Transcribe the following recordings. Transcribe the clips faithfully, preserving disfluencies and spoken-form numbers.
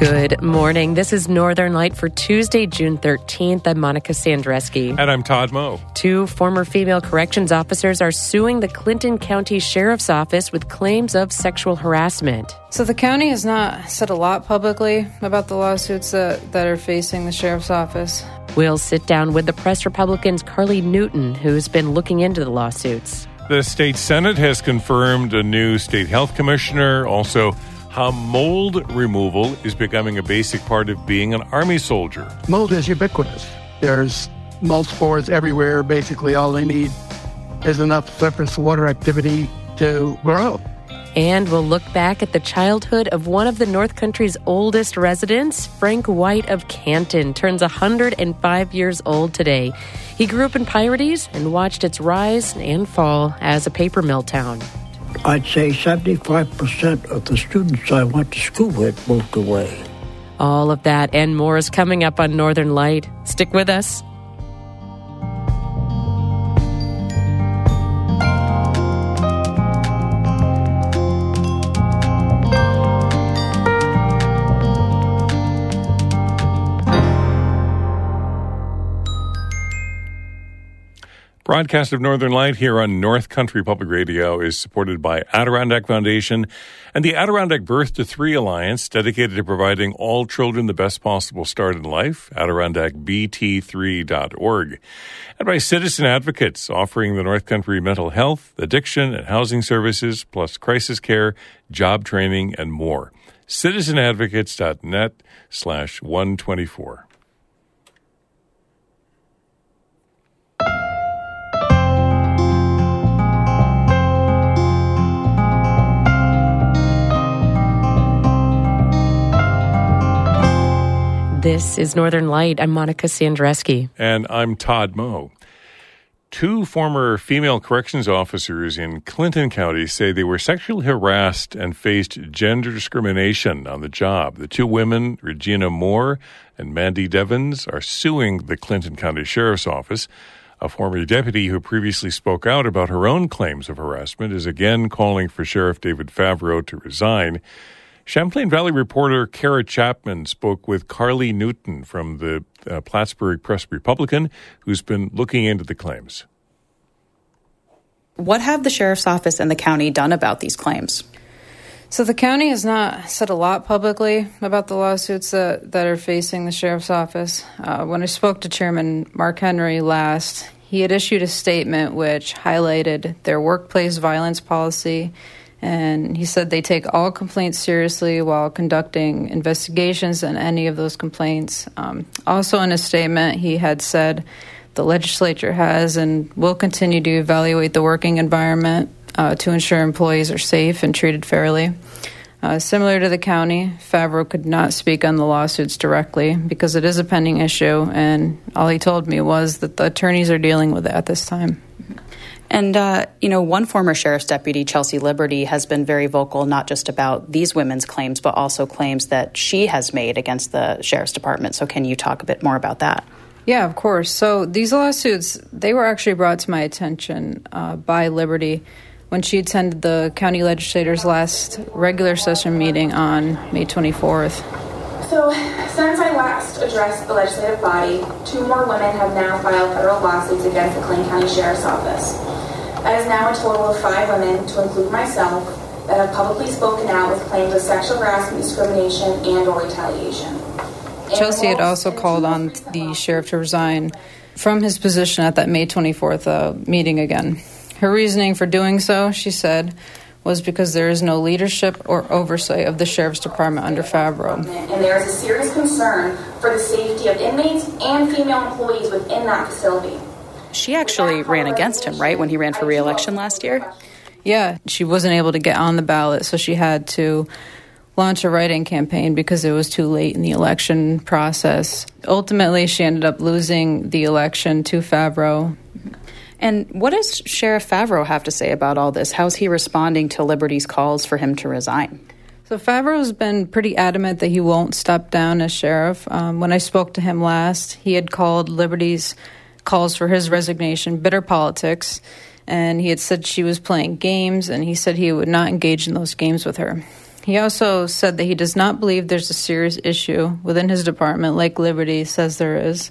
Good morning. This is Northern Light for Tuesday, June thirteenth. I'm Monica Sandreski. And I'm Todd Moe. Two former female corrections officers are suing the Clinton County Sheriff's Office with claims of sexual harassment. So the county has not said a lot publicly about the lawsuits that, that are facing the Sheriff's Office. We'll sit down with the Press Republican's Carly Newton, who's been looking into the lawsuits. The state Senate has confirmed a new state health commissioner, also how mold removal is becoming a basic part of being an Army soldier. Mold is ubiquitous. There's mold spores everywhere. Basically, all they need is enough surface water activity to grow. And we'll look back at the childhood of one of the North Country's oldest residents. Frank White of Canton turns one hundred five years old today. He grew up in Pyrites and watched its rise and fall as a paper mill town. I'd say seventy-five percent of the students I went to school with moved away. All of that and more is coming up on Northern Light. Stick with us. Broadcast of Northern Light here on North Country Public Radio is supported by Adirondack Foundation and the Adirondack Birth to Three Alliance, dedicated to providing all children the best possible start in life, Adirondack B T three dot org. And by Citizen Advocates, offering the North Country mental health, addiction, and housing services, plus crisis care, job training, and more. citizen advocates dot net slash one twenty-four. This is Northern Light. I'm Monica Sandreski. And I'm Todd Moe. Two former female corrections officers in Clinton County say they were sexually harassed and faced gender discrimination on the job. The two women, Regina Moore and Mandy Devins, are suing the Clinton County Sheriff's Office. A former deputy who previously spoke out about her own claims of harassment is again calling for Sheriff David Favreau to resign. Champlain Valley reporter Kara Chapman spoke with Carly Newton from the uh, Plattsburgh Press Republican, who's been looking into the claims. What have the Sheriff's Office and the county done about these claims? So the county has not said a lot publicly about the lawsuits that, that are facing the Sheriff's Office. Uh, when I spoke to Chairman Mark Henry last, he had issued a statement which highlighted their workplace violence policy. And he said they take all complaints seriously while conducting investigations on any of those complaints. Um, also in a statement, he had said the legislature has and will continue to evaluate the working environment uh, to ensure employees are safe and treated fairly. Uh, similar to the county, Favreau could not speak on the lawsuits directly because it is a pending issue, and all he told me was that the attorneys are dealing with it at this time. And, uh, you know, one former sheriff's deputy, Chelsea Liberty, has been very vocal not just about these women's claims, but also claims that she has made against the sheriff's department. So can you talk a bit more about that? Yeah, of course. So these lawsuits, they were actually brought to my attention uh, by Liberty when she attended the county legislator's last regular session meeting on May twenty-fourth. So since I last addressed the legislative body, two more women have now filed federal lawsuits against the Clinton County Sheriff's Office. That is now a total of five women, to include myself, that have publicly spoken out with claims of sexual harassment, discrimination, and or retaliation. Chelsea had also called on the sheriff to resign from his position at that May twenty-fourth uh, meeting again. Her reasoning for doing so, she said, was because there is no leadership or oversight of the Sheriff's Department under Favreau. And there is a serious concern for the safety of inmates and female employees within that facility. She actually ran against him, right, when he ran for re-election last year? Yeah, she wasn't able to get on the ballot, so she had to launch a write-in campaign because it was too late in the election process. Ultimately, she ended up losing the election to Favreau. And what does Sheriff Favreau have to say about all this? How's he responding to Liberty's calls for him to resign? So Favreau's been pretty adamant that he won't step down as sheriff. Um, when I spoke to him last, he had called Liberty's calls for his resignation bitter politics, and he had said she was playing games, and he said he would not engage in those games with her. He also said that he does not believe there's a serious issue within his department like Liberty says there is.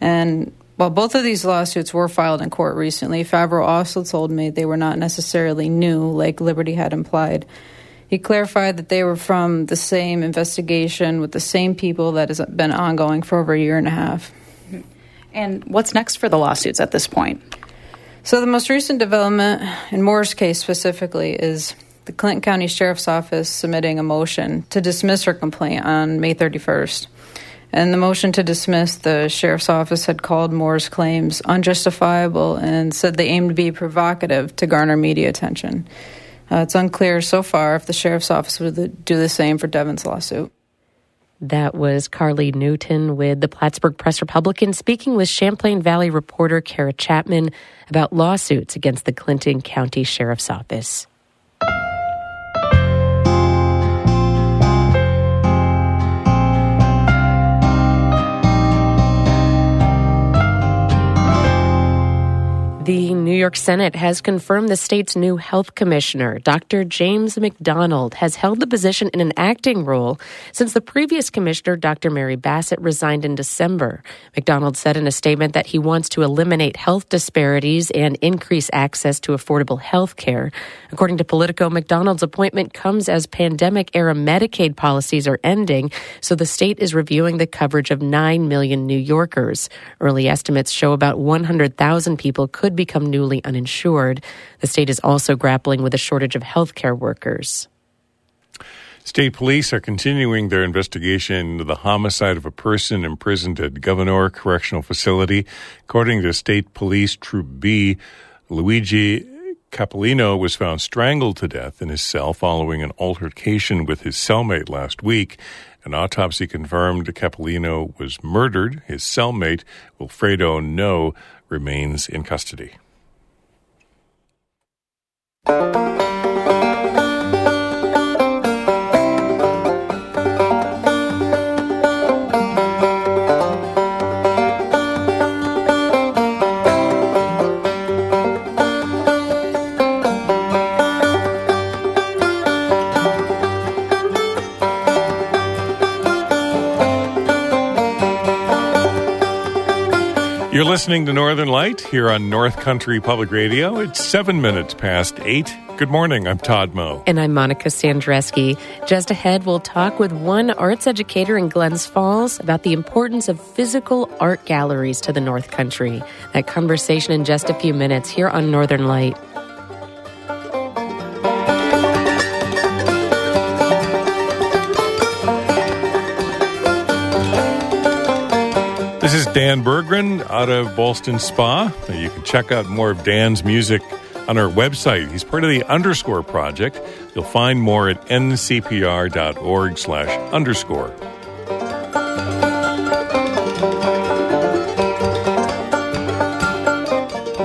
And while both of these lawsuits were filed in court recently, Favreau also told me they were not necessarily new like Liberty had implied. He clarified that they were from the same investigation with the same people that has been ongoing for over a year and a half. And what's next for the lawsuits at this point? So the most recent development, in Moore's case specifically, is the Clinton County Sheriff's Office submitting a motion to dismiss her complaint on May thirty-first. And the motion to dismiss, the Sheriff's Office had called Moore's claims unjustifiable and said they aimed to be provocative to garner media attention. Uh, it's unclear so far if the Sheriff's Office would do the same for Devins' lawsuit. That was Carly Newton with the Plattsburgh Press Republican speaking with Champlain Valley reporter Kara Chapman about lawsuits against the Clinton County Sheriff's Office. The New York Senate has confirmed the state's new health commissioner, Doctor James McDonald, has held the position in an acting role since the previous commissioner, Doctor Mary Bassett, resigned in December. McDonald said in a statement that he wants to eliminate health disparities and increase access to affordable health care. According to Politico, McDonald's appointment comes as pandemic-era Medicaid policies are ending, so the state is reviewing the coverage of nine million New Yorkers. Early estimates show about one hundred thousand people could become newly uninsured. The state is also grappling with a shortage of healthcare workers. State police are continuing their investigation into the homicide of a person imprisoned at Governor Correctional Facility. According to State Police Troop B, Luigi Capolino was found strangled to death in his cell following an altercation with his cellmate last week. An autopsy confirmed Capolino was murdered. His cellmate, Wilfredo No, remains in custody. You're listening to Northern Light here on North Country Public Radio. It's seven minutes past eight. Good morning. I'm Todd Moe. And I'm Monica Sandreski. Just ahead, we'll talk with one arts educator in Glens Falls about the importance of physical art galleries to the North Country. That conversation in just a few minutes here on Northern Light. This is Dan Berggren out of Boylston Spa. You can check out more of Dan's music on our website. He's part of the Underscore Project. You'll find more at ncpr.org slash underscore.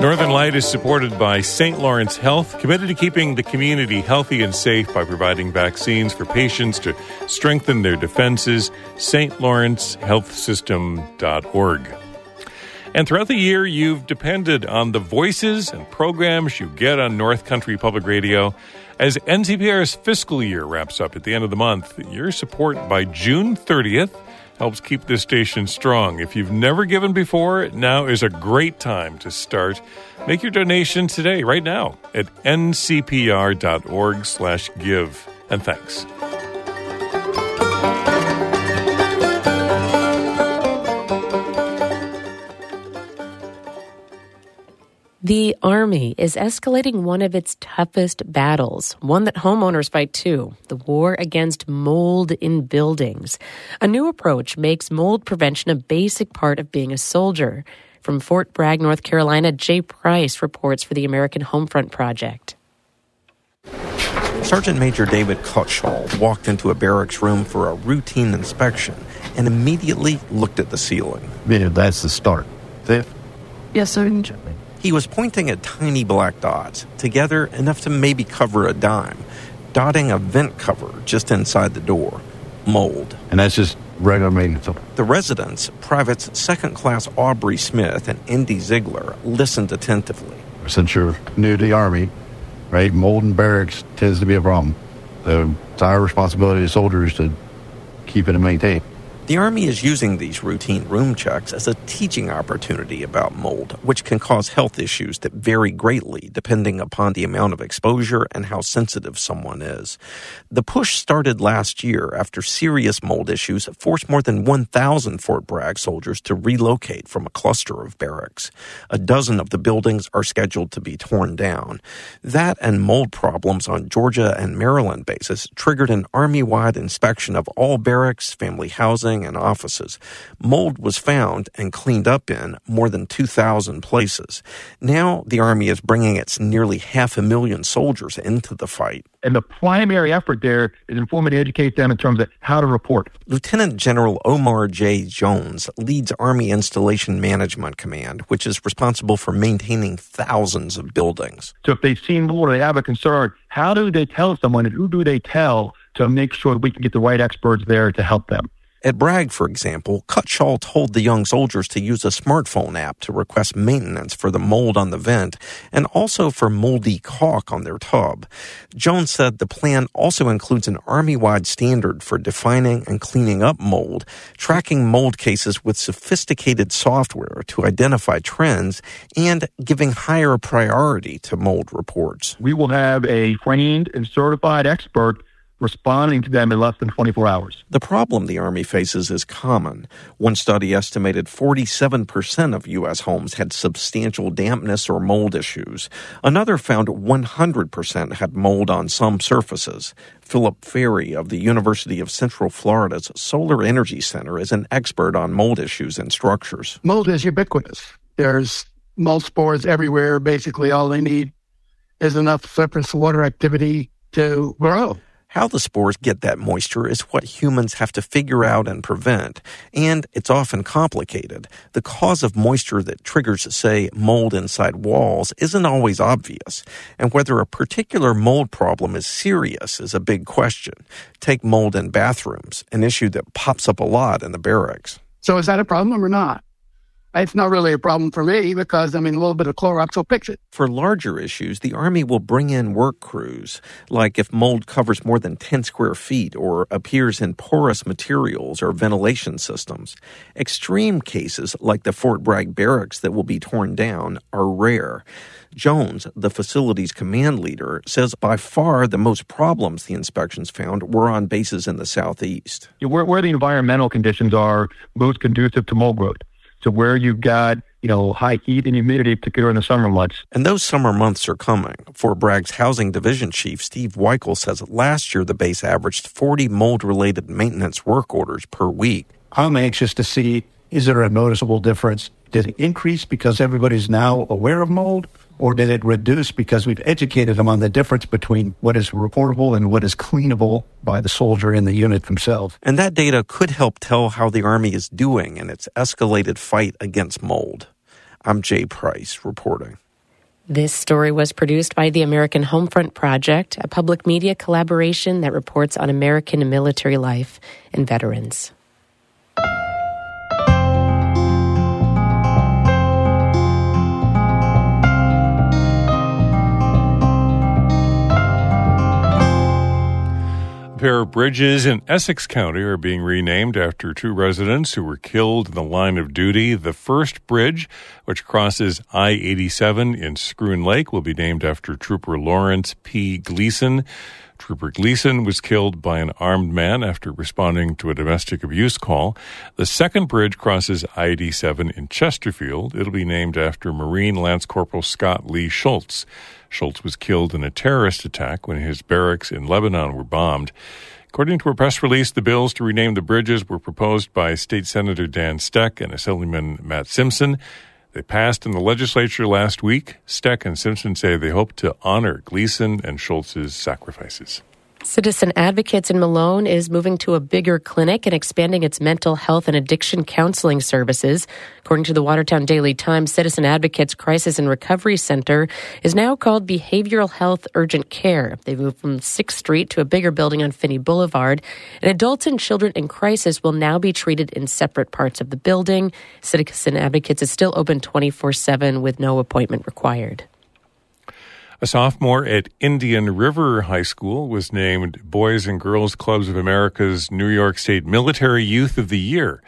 Northern Light is supported by Saint Lawrence Health, committed to keeping the community healthy and safe by providing vaccines for patients to strengthen their defenses, st lawrence health system dot org. And throughout the year, you've depended on the voices and programs you get on North Country Public Radio. As N C P R's fiscal year wraps up at the end of the month, your support by June thirtieth helps keep this station strong. If you've never given before, now is a great time to start. Make your donation today, right now, at ncpr.org slash give. And thanks. The Army is escalating one of its toughest battles, one that homeowners fight too, the war against mold in buildings. A new approach makes mold prevention a basic part of being a soldier. From Fort Bragg, North Carolina, Jay Price reports for the American Homefront Project. Sergeant Major David Kutschall walked into a barracks room for a routine inspection and immediately looked at the ceiling. Yeah, that's the start. Fifth? Yes, Sergeant Chapman. He was pointing at tiny black dots, together enough to maybe cover a dime, dotting a vent cover just inside the door. Mold. And that's just regular maintenance. The residents, privates Second Class Aubrey Smith and Indy Ziegler, listened attentively. Since you're new to the Army, right, mold in barracks tends to be a problem. So it's our responsibility as soldiers to keep it and maintain. The Army is using these routine room checks as a teaching opportunity about mold, which can cause health issues that vary greatly depending upon the amount of exposure and how sensitive someone is. The push started last year after serious mold issues forced more than one thousand Fort Bragg soldiers to relocate from a cluster of barracks. A dozen of the buildings are scheduled to be torn down. That and mold problems on Georgia and Maryland bases triggered an Army-wide inspection of all barracks, family housing, and offices. Mold was found and cleaned up in more than two thousand places. Now the Army is bringing its nearly half a million soldiers into the fight. And the primary effort there is inform and educate them in terms of how to report. Lieutenant General Omar J. Jones leads Army Installation Management Command, which is responsible for maintaining thousands of buildings. So if they've seen mold or they have a concern, how do they tell someone and who do they tell to make sure we can get the right experts there to help them? At Bragg, for example, Kutschall told the young soldiers to use a smartphone app to request maintenance for the mold on the vent and also for moldy caulk on their tub. Jones said the plan also includes an Army-wide standard for defining and cleaning up mold, tracking mold cases with sophisticated software to identify trends, and giving higher priority to mold reports. We will have a trained and certified expert responding to them in less than twenty-four hours. The problem the Army faces is common. One study estimated forty-seven percent of U S homes had substantial dampness or mold issues. Another found one hundred percent had mold on some surfaces. Philip Ferry of the University of Central Florida's Solar Energy Center is an expert on mold issues and structures. Mold is ubiquitous. There's mold spores everywhere. Basically, all they need is enough surface water activity to grow. How the spores get that moisture is what humans have to figure out and prevent, and it's often complicated. The cause of moisture that triggers, say, mold inside walls isn't always obvious, and whether a particular mold problem is serious is a big question. Take mold in bathrooms, an issue that pops up a lot in the barracks. So is that a problem or not? It's not really a problem for me because, I mean, a little bit of Clorox will fix it. For larger issues, the Army will bring in work crews, like if mold covers more than ten square feet or appears in porous materials or ventilation systems. Extreme cases, like the Fort Bragg barracks that will be torn down, are rare. Jones, the facility's command leader, says by far the most problems the inspections found were on bases in the southeast. Where, where the environmental conditions are most conducive to mold growth. So where you've got, you know, high heat and humidity, particularly in the summer months. And those summer months are coming. Fort Bragg's Housing Division Chief Steve Weichel says last year the base averaged forty mold-related maintenance work orders per week. I'm anxious to see, is there a noticeable difference? Did it increase because everybody's now aware of mold? Or did it reduce because we've educated them on the difference between what is reportable and what is cleanable by the soldier in the unit themselves? And that data could help tell how the Army is doing in its escalated fight against mold. I'm Jay Price reporting. This story was produced by the American Homefront Project, a public media collaboration that reports on American military life and veterans. A pair of bridges in Essex County are being renamed after two residents who were killed in the line of duty. The first bridge, which crosses I eighty-seven in Scroon Lake, will be named after Trooper Lawrence P. Gleason. Trooper Gleason was killed by an armed man after responding to a domestic abuse call. The second bridge crosses I eighty-seven in Chesterfield. It'll be named after Marine Lance Corporal Scott Lee Schultz. Schultz was killed in a terrorist attack when his barracks in Lebanon were bombed. According to a press release, the bills to rename the bridges were proposed by State Senator Dan Steck and Assemblyman Matt Simpson. They passed in the legislature last week. Steck and Simpson say they hope to honor Gleason and Schultz's sacrifices. Citizen Advocates in Malone is moving to a bigger clinic and expanding its mental health and addiction counseling services. According to the Watertown Daily Times, Citizen Advocates Crisis and Recovery Center is now called Behavioral Health Urgent Care. They moved from sixth street to a bigger building on Finney Boulevard. And adults and children in crisis will now be treated in separate parts of the building. Citizen Advocates is still open twenty-four seven with no appointment required. A sophomore at Indian River High School was named Boys and Girls Clubs of America's New York State Military Youth of the Year.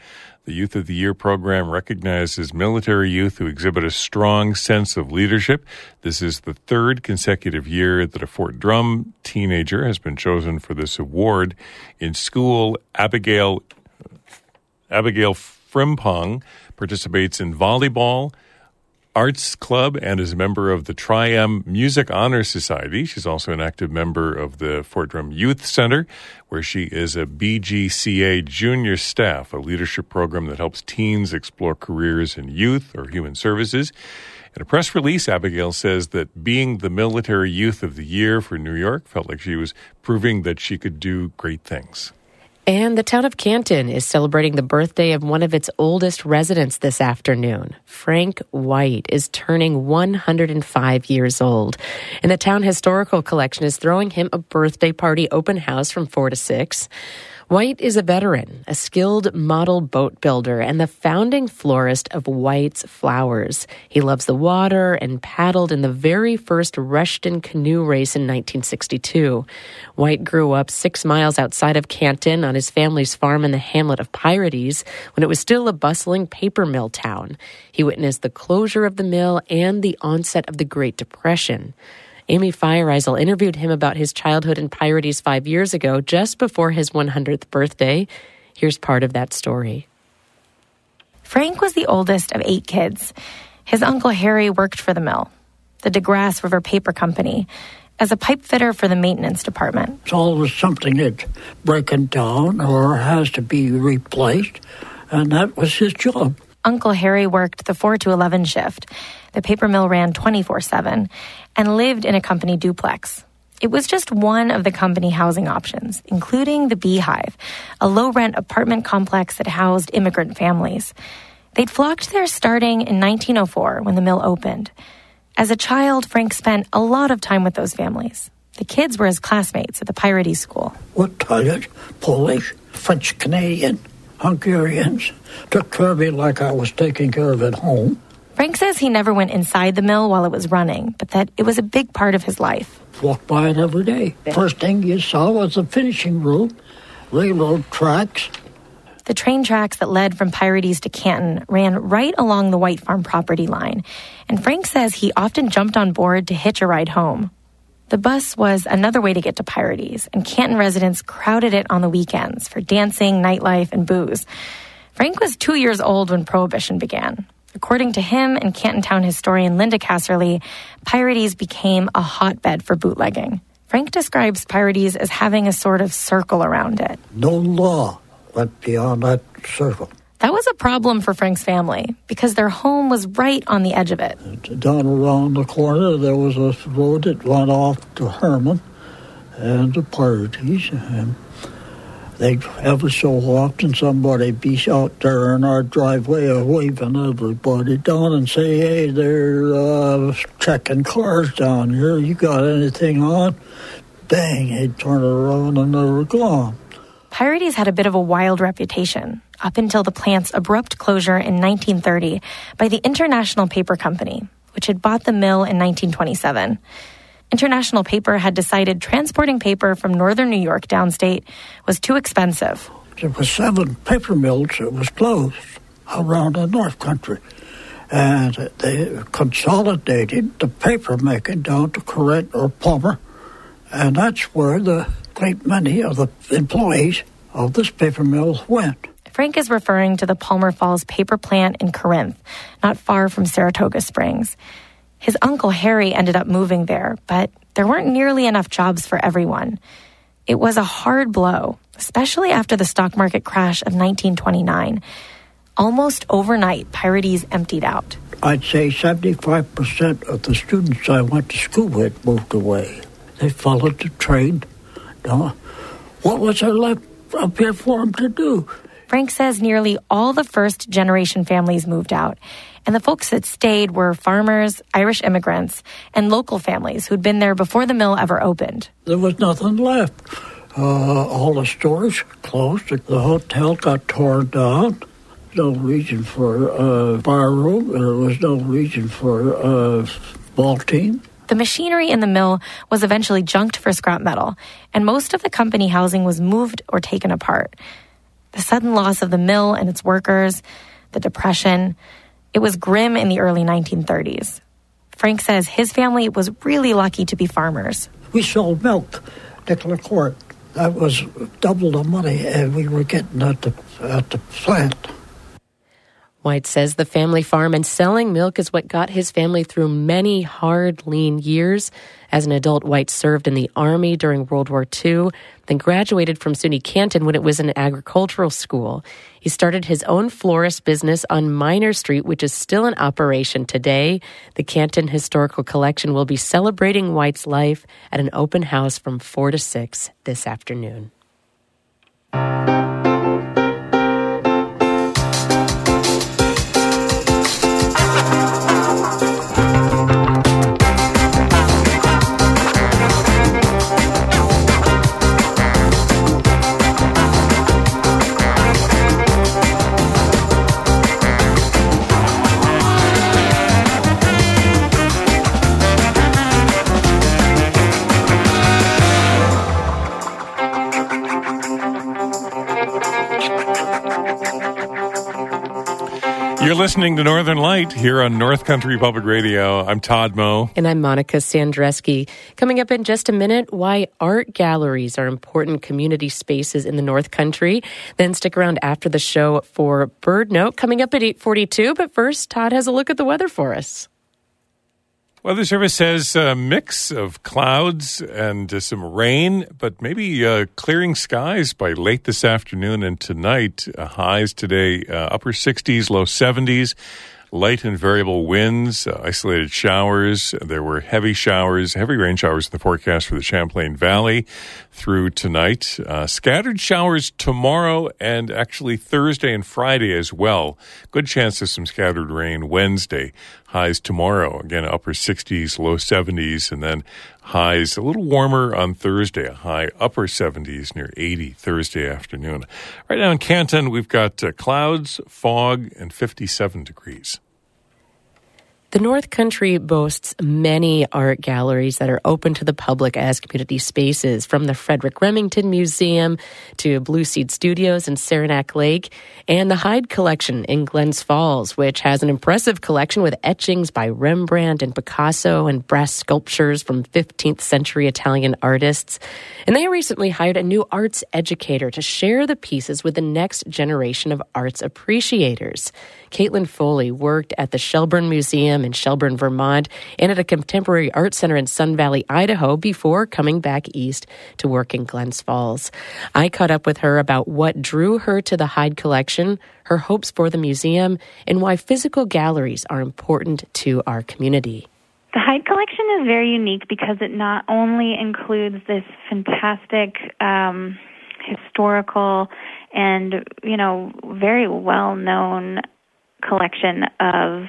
The Youth of the Year program recognizes military youth who exhibit a strong sense of leadership. This is the third consecutive year that a Fort Drum teenager has been chosen for this award. In school, Abigail Abigail Frimpong participates in volleyball, Arts Club, and is a member of the Tri-M Music Honor Society. She's also an active member of the Fort Drum Youth Center, where she is a B G C A Junior Staff, a leadership program that helps teens explore careers in youth or human services. In a press release, Abigail says that being the Military Youth of the Year for New York felt like she was proving that she could do great things. And the town of Canton is celebrating the birthday of one of its oldest residents this afternoon. Frank White is turning one hundred five years old. And the town historical collection is throwing him a birthday party open house from four to six. White is a veteran, a skilled model boat builder, and the founding florist of White's Flowers. He loves the water and paddled in the very first Rushton canoe race in nineteen sixty-two. White grew up six miles outside of Canton on his family's farm in the hamlet of Pyrites when it was still a bustling paper mill town. He witnessed the closure of the mill and the onset of the Great Depression. Amy Fireisel interviewed him about his childhood in Pyrites five years ago, just before his one hundredth birthday. Here's part of that story. Frank was the oldest of eight kids. His uncle Harry worked for the mill, the DeGrasse River Paper Company, as a pipe fitter for the maintenance department. It's always something that's broken down or has to be replaced, and that was his job. Uncle Harry worked the four to eleven shift. The paper mill ran twenty-four seven and lived in a company duplex. It was just one of the company housing options, including the Beehive, a low-rent apartment complex that housed immigrant families. They'd flocked there starting in nineteen oh four when the mill opened. As a child, Frank spent a lot of time with those families. The kids were his classmates at the Pyrites School. What Polish, Polish, French-Canadian, Hungarians took care of me like I was taken care of at home. Frank says he never went inside the mill while it was running, but that it was a big part of his life. Walked by it every day. First thing you saw was the finishing room, railroad tracks. The train tracks that led from Pyrites to Canton ran right along the White Farm property line, and Frank says he often jumped on board to hitch a ride home. The bus was another way to get to Pyrites, and Canton residents crowded it on the weekends for dancing, nightlife, and booze. Frank was two years old when Prohibition began. According to him and Canton town historian Linda Casserly, Pyrites became a hotbed for bootlegging. Frank describes Pyrites as having a sort of circle around it. No law went beyond that circle. That was a problem for Frank's family because their home was right on the edge of it. Down around the corner, there was a road that went off to Herman and the Pyrites. And they'd ever so often somebody be out there in our driveway waving everybody down and say, hey, they're uh, checking cars down here. You got anything on? Bang, they'd turn around and they were gone. Pyrites had a bit of a wild reputation, up until the plant's abrupt closure in nineteen thirty by the International Paper Company, which had bought the mill in nineteen twenty-seven. International Paper had decided transporting paper from northern New York downstate was too expensive. There were seven paper mills that was closed around the North Country, and they consolidated the paper making down to Corinth or Palmer, and that's where the great many of the employees of this paper mill went. Frank is referring to the Palmer Falls paper plant in Corinth, not far from Saratoga Springs. His uncle Harry ended up moving there, but there weren't nearly enough jobs for everyone. It was a hard blow, especially after the stock market crash of nineteen twenty-nine. Almost overnight, Pyrites emptied out. I'd say seventy-five percent of the students I went to school with moved away. They followed the train. Now, what was there left up here for them to do? Frank says nearly all the first-generation families moved out, and the folks that stayed were farmers, Irish immigrants, and local families who'd been there before the mill ever opened. There was nothing left. Uh, all the stores closed. The hotel got torn down. No reason for a uh, bar room. There was no reason for a uh, ball team. The machinery in the mill was eventually junked for scrap metal, and most of the company housing was moved or taken apart. The sudden loss of the mill and its workers, the Depression, it was grim in the early nineteen thirties. Frank says his family was really lucky to be farmers. We sold milk to the court. That was double the money and we were getting at the, at the plant. White says the family farm and selling milk is what got his family through many hard, lean years. As an adult, White served in the Army during World War Two, then graduated from SUNY Canton when it was an agricultural school. He started his own florist business on Minor Street, which is still in operation today. The Canton Historical Collection will be celebrating White's life at an open house from four to six this afternoon. You're listening to Northern Light here on North Country Public Radio. I'm Todd Moe. And I'm Monica Sandreski. Coming up in just a minute, why art galleries are important community spaces in the North Country. Then stick around after the show for Bird Note coming up at eight forty-two. But first, Todd has a look at the weather for us. Weather Service says a mix of clouds and uh, some rain, but maybe uh, clearing skies by late this afternoon and tonight. Uh, highs today, uh, upper sixties, low seventies, light and variable winds, uh, isolated showers. There were heavy showers, heavy rain showers in the forecast for the Champlain Valley through tonight. Uh, scattered showers tomorrow and actually Thursday and Friday as well. Good chance of some scattered rain Wednesday. Highs tomorrow, again, upper sixties, low seventies, and then highs a little warmer on Thursday, a high upper seventies near eighty Thursday afternoon. Right now in Canton, we've got uh, clouds, fog, and fifty-seven degrees. The North Country boasts many art galleries that are open to the public as community spaces, from the Frederick Remington Museum to Blue Seed Studios in Saranac Lake and the Hyde Collection in Glens Falls, which has an impressive collection with etchings by Rembrandt and Picasso and brass sculptures from fifteenth century Italian artists. And they recently hired a new arts educator to share the pieces with the next generation of arts appreciators. Caitlin Foley worked at the Shelburne Museum in Shelburne, Vermont, and at a contemporary art center in Sun Valley, Idaho, before coming back east to work in Glens Falls. I caught up with her about what drew her to the Hyde Collection, her hopes for the museum, and why physical galleries are important to our community. The Hyde Collection is very unique because it not only includes this fantastic um, historical and, you know, very well-known collection of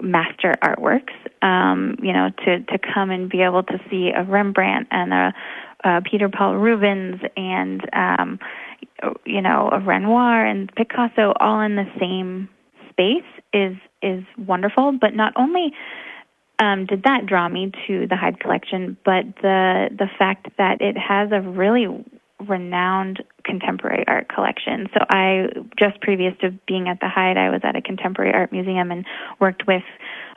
master artworks, um, you know, to, to come and be able to see a Rembrandt and a, a Peter Paul Rubens and, um, you know, a Renoir and Picasso all in the same space is is wonderful. But not only um, did that draw me to the Hyde Collection, but the the fact that it has a really renowned contemporary art collection. So I, just previous to being at the Hyde, I was at a contemporary art museum and worked with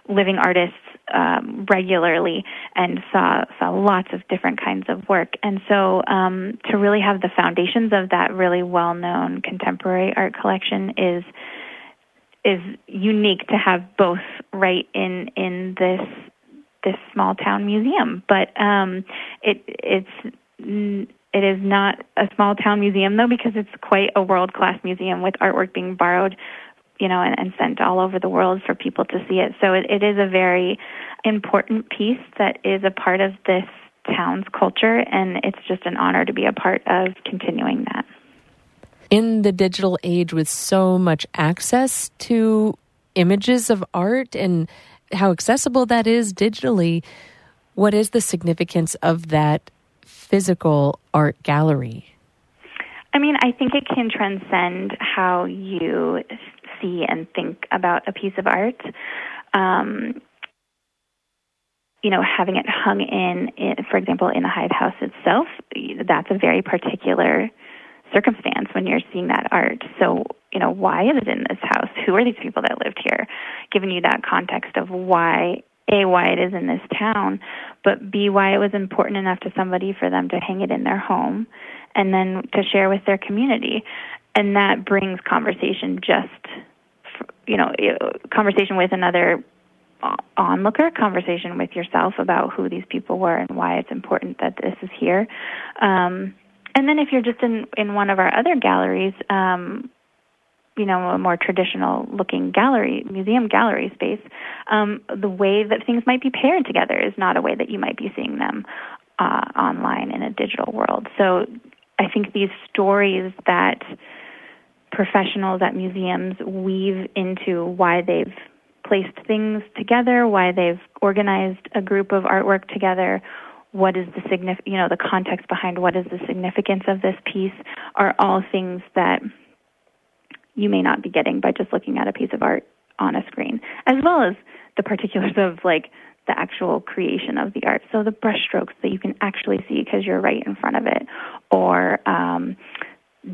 living artists um, regularly and saw saw lots of different kinds of work. And so um, to really have the foundations of that really well-known contemporary art collection is is unique to have both right in in this this small town museum. But um, it it's n- It is not a small-town museum, though, because it's quite a world-class museum with artwork being borrowed, you know, and, and sent all over the world for people to see it. So it, it is a very important piece that is a part of this town's culture, and it's just an honor to be a part of continuing that. In the digital age with so much access to images of art and how accessible that is digitally, what is the significance of that physical art gallery? I mean, I think it can transcend how you see and think about a piece of art. Um, you know, having it hung in, in, for example, in the Hyde House itself, that's a very particular circumstance when you're seeing that art. So, you know, why is it in this house? Who are these people that lived here? Giving you that context of why, A, why it is in this town, but B, why it was important enough to somebody for them to hang it in their home and then to share with their community. And that brings conversation just, you know, conversation with another onlooker, conversation with yourself about who these people were and why it's important that this is here. Um, and then if you're just in, in one of our other galleries, um, you know, a more traditional-looking gallery, museum gallery space, um, the way that things might be paired together is not a way that you might be seeing them uh, online in a digital world. So I think these stories that professionals at museums weave into why they've placed things together, why they've organized a group of artwork together, what is the signif- you know, the context behind what is the significance of this piece, are all things that you may not be getting by just looking at a piece of art on a screen, as well as the particulars of like the actual creation of the art. So the brushstrokes that you can actually see because you're right in front of it, or um,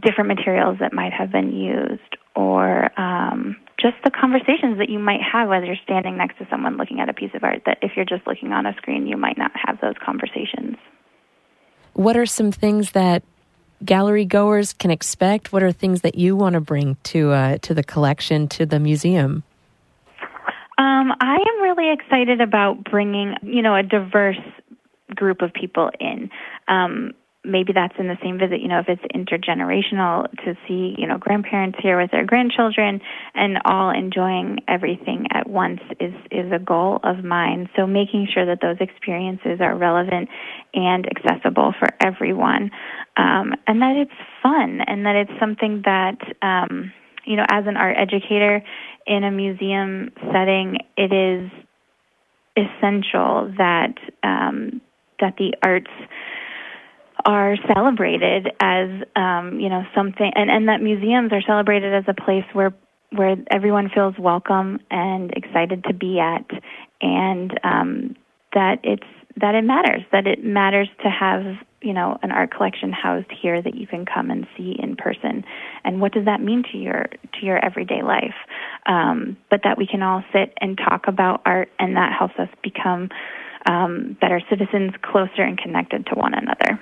different materials that might have been used, or um, just the conversations that you might have as you're standing next to someone looking at a piece of art that if you're just looking on a screen, you might not have those conversations. What are some things that gallery goers can expect? What are things that you want to bring to uh, to the collection, to the museum? Um, I am really excited about bringing, you know, a diverse group of people in. Um, maybe that's in the same visit, you know, if it's intergenerational, to see, you know, grandparents here with their grandchildren and all enjoying everything at once is, is a goal of mine. So making sure that those experiences are relevant and accessible for everyone, um, and that it's fun and that it's something that, um, you know, as an art educator in a museum setting, it is essential that um, that the arts are celebrated as, um, you know, something, and, and that museums are celebrated as a place where where everyone feels welcome and excited to be at, and um, that it's that it matters, that it matters to have, you know, an art collection housed here that you can come and see in person. And what does that mean to your to your everyday life? Um, but that we can all sit and talk about art, and that helps us become um, better citizens, closer and connected to one another.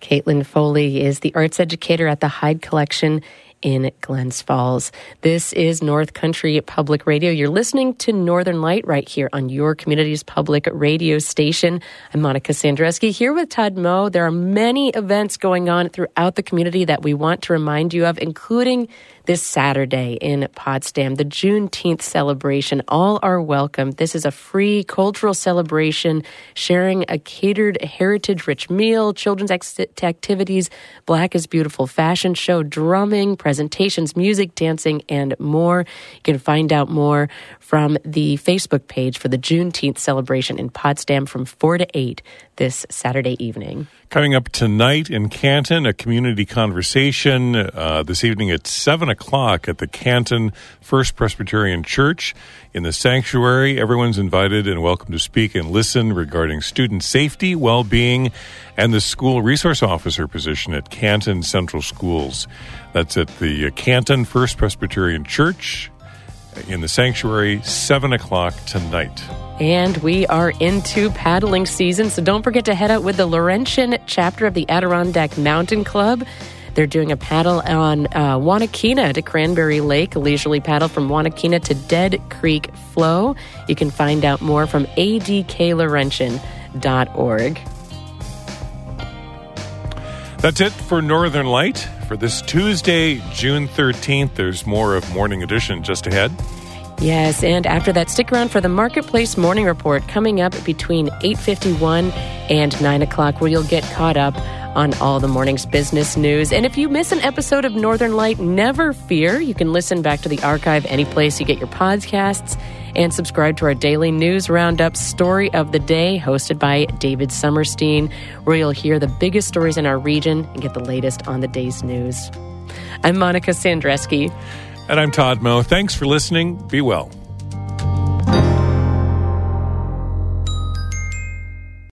Caitlin Foley is the arts educator at the Hyde Collection in Glens Falls. This is North Country Public Radio. You're listening to Northern Light right here on your community's public radio station. I'm Monica Sandreski here with Todd Moe. There are many events going on throughout the community that we want to remind you of, including this Saturday in Potsdam, the Juneteenth celebration. All are welcome. This is a free cultural celebration, sharing a catered heritage-rich meal, children's activities, Black is Beautiful fashion show, drumming, presentations, music, dancing, and more. You can find out more from the Facebook page for the Juneteenth celebration in Potsdam from four to eight this Saturday evening. Coming up tonight in Canton, a community conversation uh, this evening at seven o'clock at the Canton First Presbyterian Church in the sanctuary. Everyone's invited and welcome to speak and listen regarding student safety, well-being, and the school resource officer position at Canton Central Schools. That's at the Canton First Presbyterian Church in the sanctuary, seven o'clock tonight. And we are into paddling season, so don't forget to head out with the Laurentian chapter of the Adirondack Mountain Club. They're doing a paddle on uh, Wanakena to Cranberry Lake, a leisurely paddle from Wanakena to Dead Creek Flow. You can find out more from a d k laurentian dot org. That's it for Northern Light for this Tuesday, June thirteenth. There's more of Morning Edition just ahead. Yes, and after that, stick around for the Marketplace Morning Report coming up between eight fifty-one and nine o'clock, where you'll get caught up on all the morning's business news. And if you miss an episode of Northern Light, never fear. You can listen back to the archive any place you get your podcasts, and subscribe to our daily news roundup, Story of the Day, hosted by David Summerstein, where you'll hear the biggest stories in our region and get the latest on the day's news. I'm Monica Sandreski. And I'm Todd Moe. Thanks for listening. Be well.